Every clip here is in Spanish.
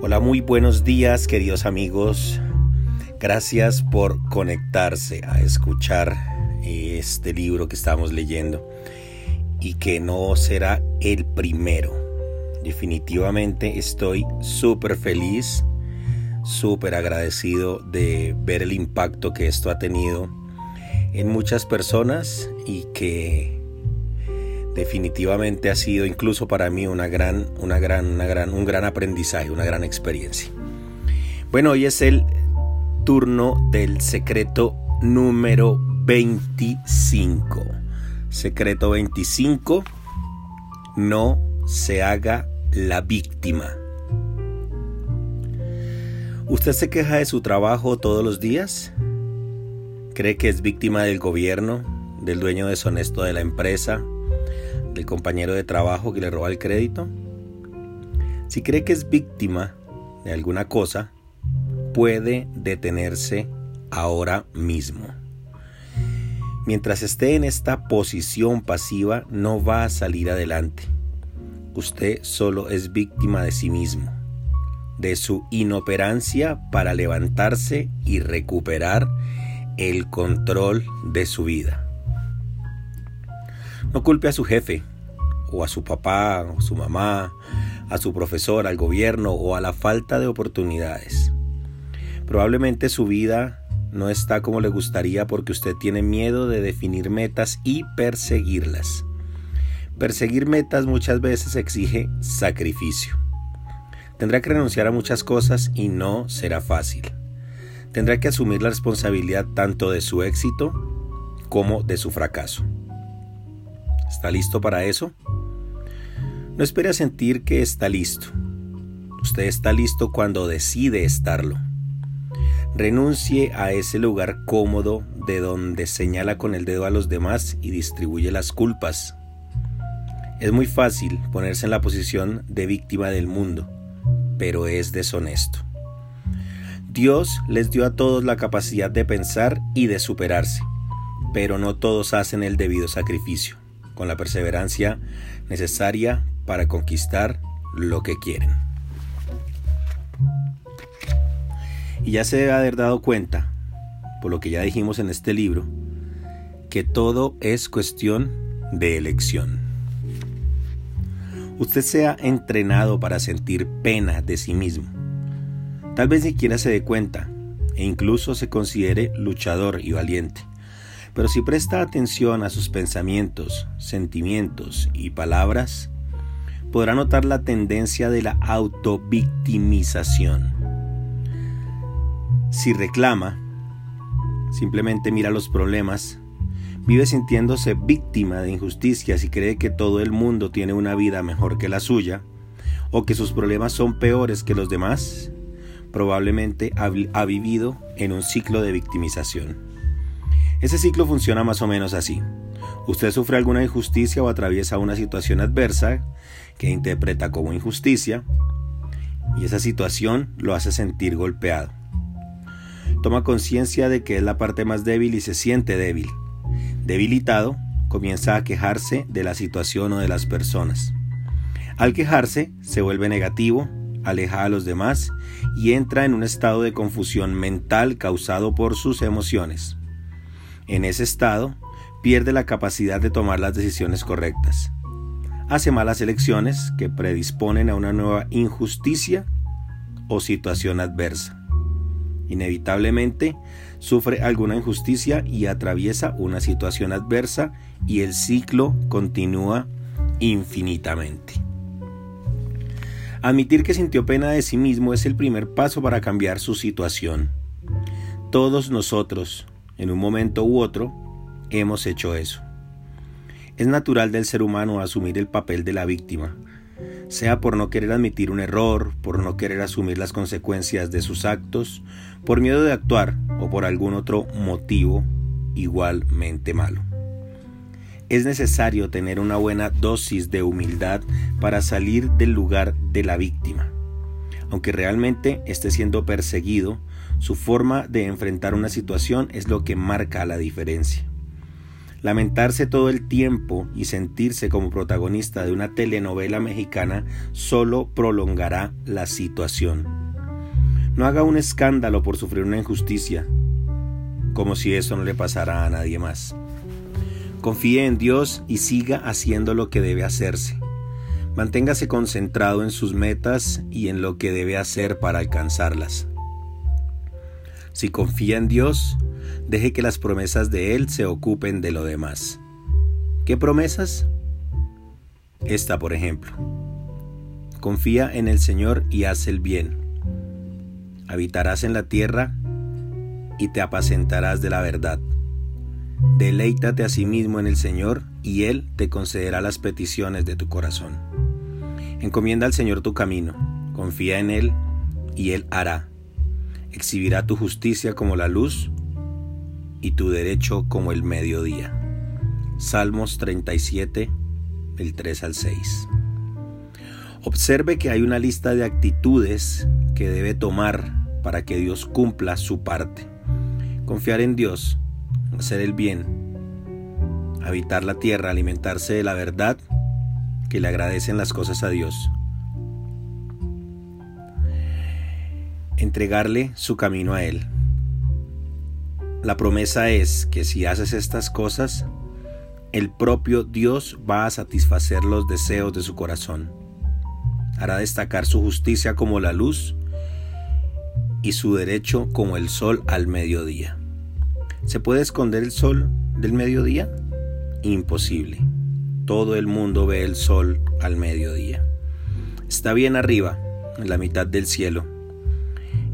Hola, muy buenos días, queridos amigos. Gracias por conectarse a escuchar este libro que estamos leyendo y que no será el primero. Definitivamente estoy súper feliz, súper agradecido de ver el impacto que esto ha tenido en muchas personas y que definitivamente ha sido incluso para mí un gran aprendizaje, una gran experiencia. Bueno, hoy es el turno del secreto número 25. Secreto 25: no se haga la víctima. ¿Usted se queja de su trabajo todos los días? ¿Cree que es víctima del gobierno, del dueño deshonesto de la empresa, del compañero de trabajo que le roba el crédito? Si cree que es víctima de alguna cosa, puede detenerse ahora mismo. Mientras esté en esta posición pasiva, no va a salir adelante. Usted solo es víctima de sí mismo, de su inoperancia para levantarse y recuperar el control de su vida. No culpe a su jefe, o a su papá, o su mamá, a su profesor, al gobierno o a la falta de oportunidades. Probablemente su vida no está como le gustaría porque usted tiene miedo de definir metas y perseguirlas. Perseguir metas muchas veces exige sacrificio. Tendrá que renunciar a muchas cosas y no será fácil. Tendrá que asumir la responsabilidad tanto de su éxito como de su fracaso. ¿Está listo para eso? No espere a sentir que está listo. Usted está listo cuando decide estarlo. Renuncie a ese lugar cómodo de donde señala con el dedo a los demás y distribuye las culpas. Es muy fácil ponerse en la posición de víctima del mundo, pero es deshonesto. Dios les dio a todos la capacidad de pensar y de superarse, pero no todos hacen el debido sacrificio, con la perseverancia necesaria para conquistar lo que quieren. Y ya se debe haber dado cuenta, por lo que ya dijimos en este libro, que todo es cuestión de elección. Usted se ha entrenado para sentir pena de sí mismo. Tal vez ni siquiera se dé cuenta e incluso se considere luchador y valiente. Pero si presta atención a sus pensamientos, sentimientos y palabras, podrá notar la tendencia de la autovictimización. Si reclama, simplemente mira los problemas, vive sintiéndose víctima de injusticias y cree que todo el mundo tiene una vida mejor que la suya o que sus problemas son peores que los demás, probablemente ha vivido en un ciclo de victimización. Ese ciclo funciona más o menos así. Usted sufre alguna injusticia o atraviesa una situación adversa que interpreta como injusticia y esa situación lo hace sentir golpeado. Toma conciencia de que es la parte más débil y se siente débil. Debilitado, comienza a quejarse de la situación o de las personas. Al quejarse, se vuelve negativo, aleja a los demás y entra en un estado de confusión mental causado por sus emociones. En ese estado, pierde la capacidad de tomar las decisiones correctas. Hace malas elecciones que predisponen a una nueva injusticia o situación adversa. Inevitablemente, sufre alguna injusticia y atraviesa una situación adversa y el ciclo continúa infinitamente. Admitir que sintió pena de sí mismo es el primer paso para cambiar su situación. Todos nosotros, en un momento u otro, hemos hecho eso. Es natural del ser humano asumir el papel de la víctima, sea por no querer admitir un error, por no querer asumir las consecuencias de sus actos, por miedo de actuar o por algún otro motivo igualmente malo. Es necesario tener una buena dosis de humildad para salir del lugar de la víctima. Aunque realmente esté siendo perseguido, su forma de enfrentar una situación es lo que marca la diferencia. Lamentarse todo el tiempo y sentirse como protagonista de una telenovela mexicana solo prolongará la situación. No haga un escándalo por sufrir una injusticia, como si eso no le pasara a nadie más. Confíe en Dios y siga haciendo lo que debe hacerse. Manténgase concentrado en sus metas y en lo que debe hacer para alcanzarlas. Si confía en Dios, deje que las promesas de Él se ocupen de lo demás. ¿Qué promesas? Esta, por ejemplo. Confía en el Señor y haz el bien. Habitarás en la tierra y te apacentarás de la verdad. Deleítate a sí mismo en el Señor y Él te concederá las peticiones de tu corazón. Encomienda al Señor tu camino, confía en Él y Él hará. Exhibirá tu justicia como la luz y tu derecho como el mediodía. Salmos 37, del 3 al 6. Observe que hay una lista de actitudes que debe tomar para que Dios cumpla su parte. Confiar en Dios, hacer el bien, habitar la tierra, alimentarse de la verdad, que le agradecen las cosas a Dios, entregarle su camino a Él. La promesa es que si haces estas cosas, el propio Dios va a satisfacer los deseos de su corazón, hará destacar su justicia como la luz y su derecho como el sol al mediodía. ¿Se puede esconder el sol del mediodía? Imposible. Todo el mundo ve el sol al mediodía. Está bien arriba, en la mitad del cielo.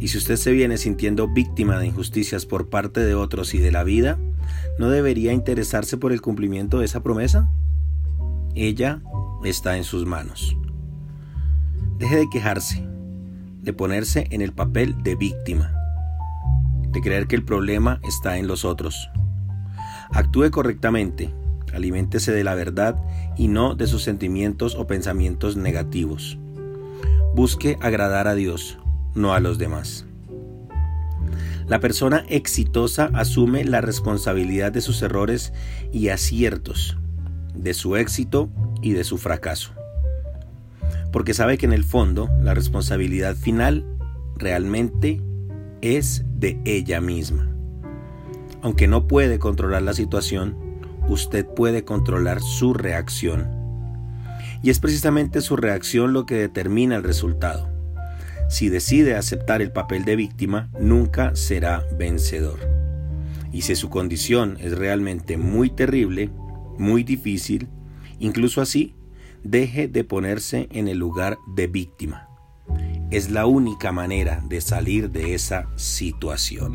Y si usted se viene sintiendo víctima de injusticias por parte de otros y de la vida, ¿no debería interesarse por el cumplimiento de esa promesa? Ella está en sus manos. Deje de quejarse, de ponerse en el papel de víctima, de creer que el problema está en los otros. Actúe correctamente, aliméntese de la verdad y no de sus sentimientos o pensamientos negativos. Busque agradar a Dios, no a los demás. La persona exitosa asume la responsabilidad de sus errores y aciertos, de su éxito y de su fracaso, porque sabe que en el fondo la responsabilidad final realmente es de ella misma. Aunque no puede controlar la situación, usted puede controlar su reacción. Y es precisamente su reacción lo que determina el resultado. Si decide aceptar el papel de víctima, nunca será vencedor. Y si su condición es realmente muy terrible, muy difícil, incluso así, deje de ponerse en el lugar de víctima. Es la única manera de salir de esa situación.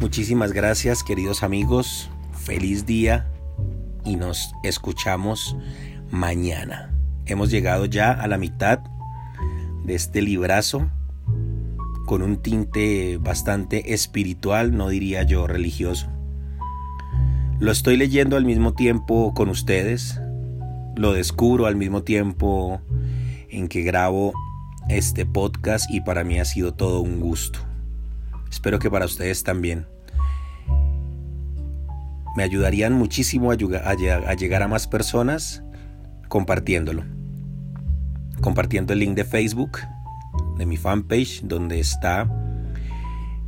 Muchísimas gracias, queridos amigos. Feliz día y nos escuchamos mañana. Hemos llegado ya a la mitad de este librazo con un tinte bastante espiritual, no diría yo religioso. Lo estoy leyendo al mismo tiempo con ustedes, lo descubro al mismo tiempo en que grabo este podcast y para mí ha sido todo un gusto. Espero que para ustedes también. Me ayudarían muchísimo a llegar a más personas compartiéndolo. Compartiendo el link de Facebook, de mi fanpage, donde está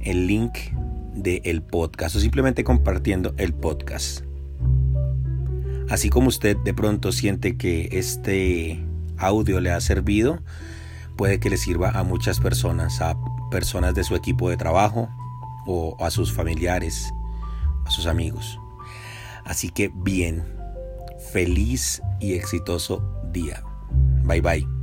el link del podcast, o simplemente compartiendo el podcast. Así como usted de pronto siente que este audio le ha servido, puede que le sirva a muchas personas, a personas de su equipo de trabajo o a sus familiares, a sus amigos. Así que bien, feliz y exitoso día. Bye bye.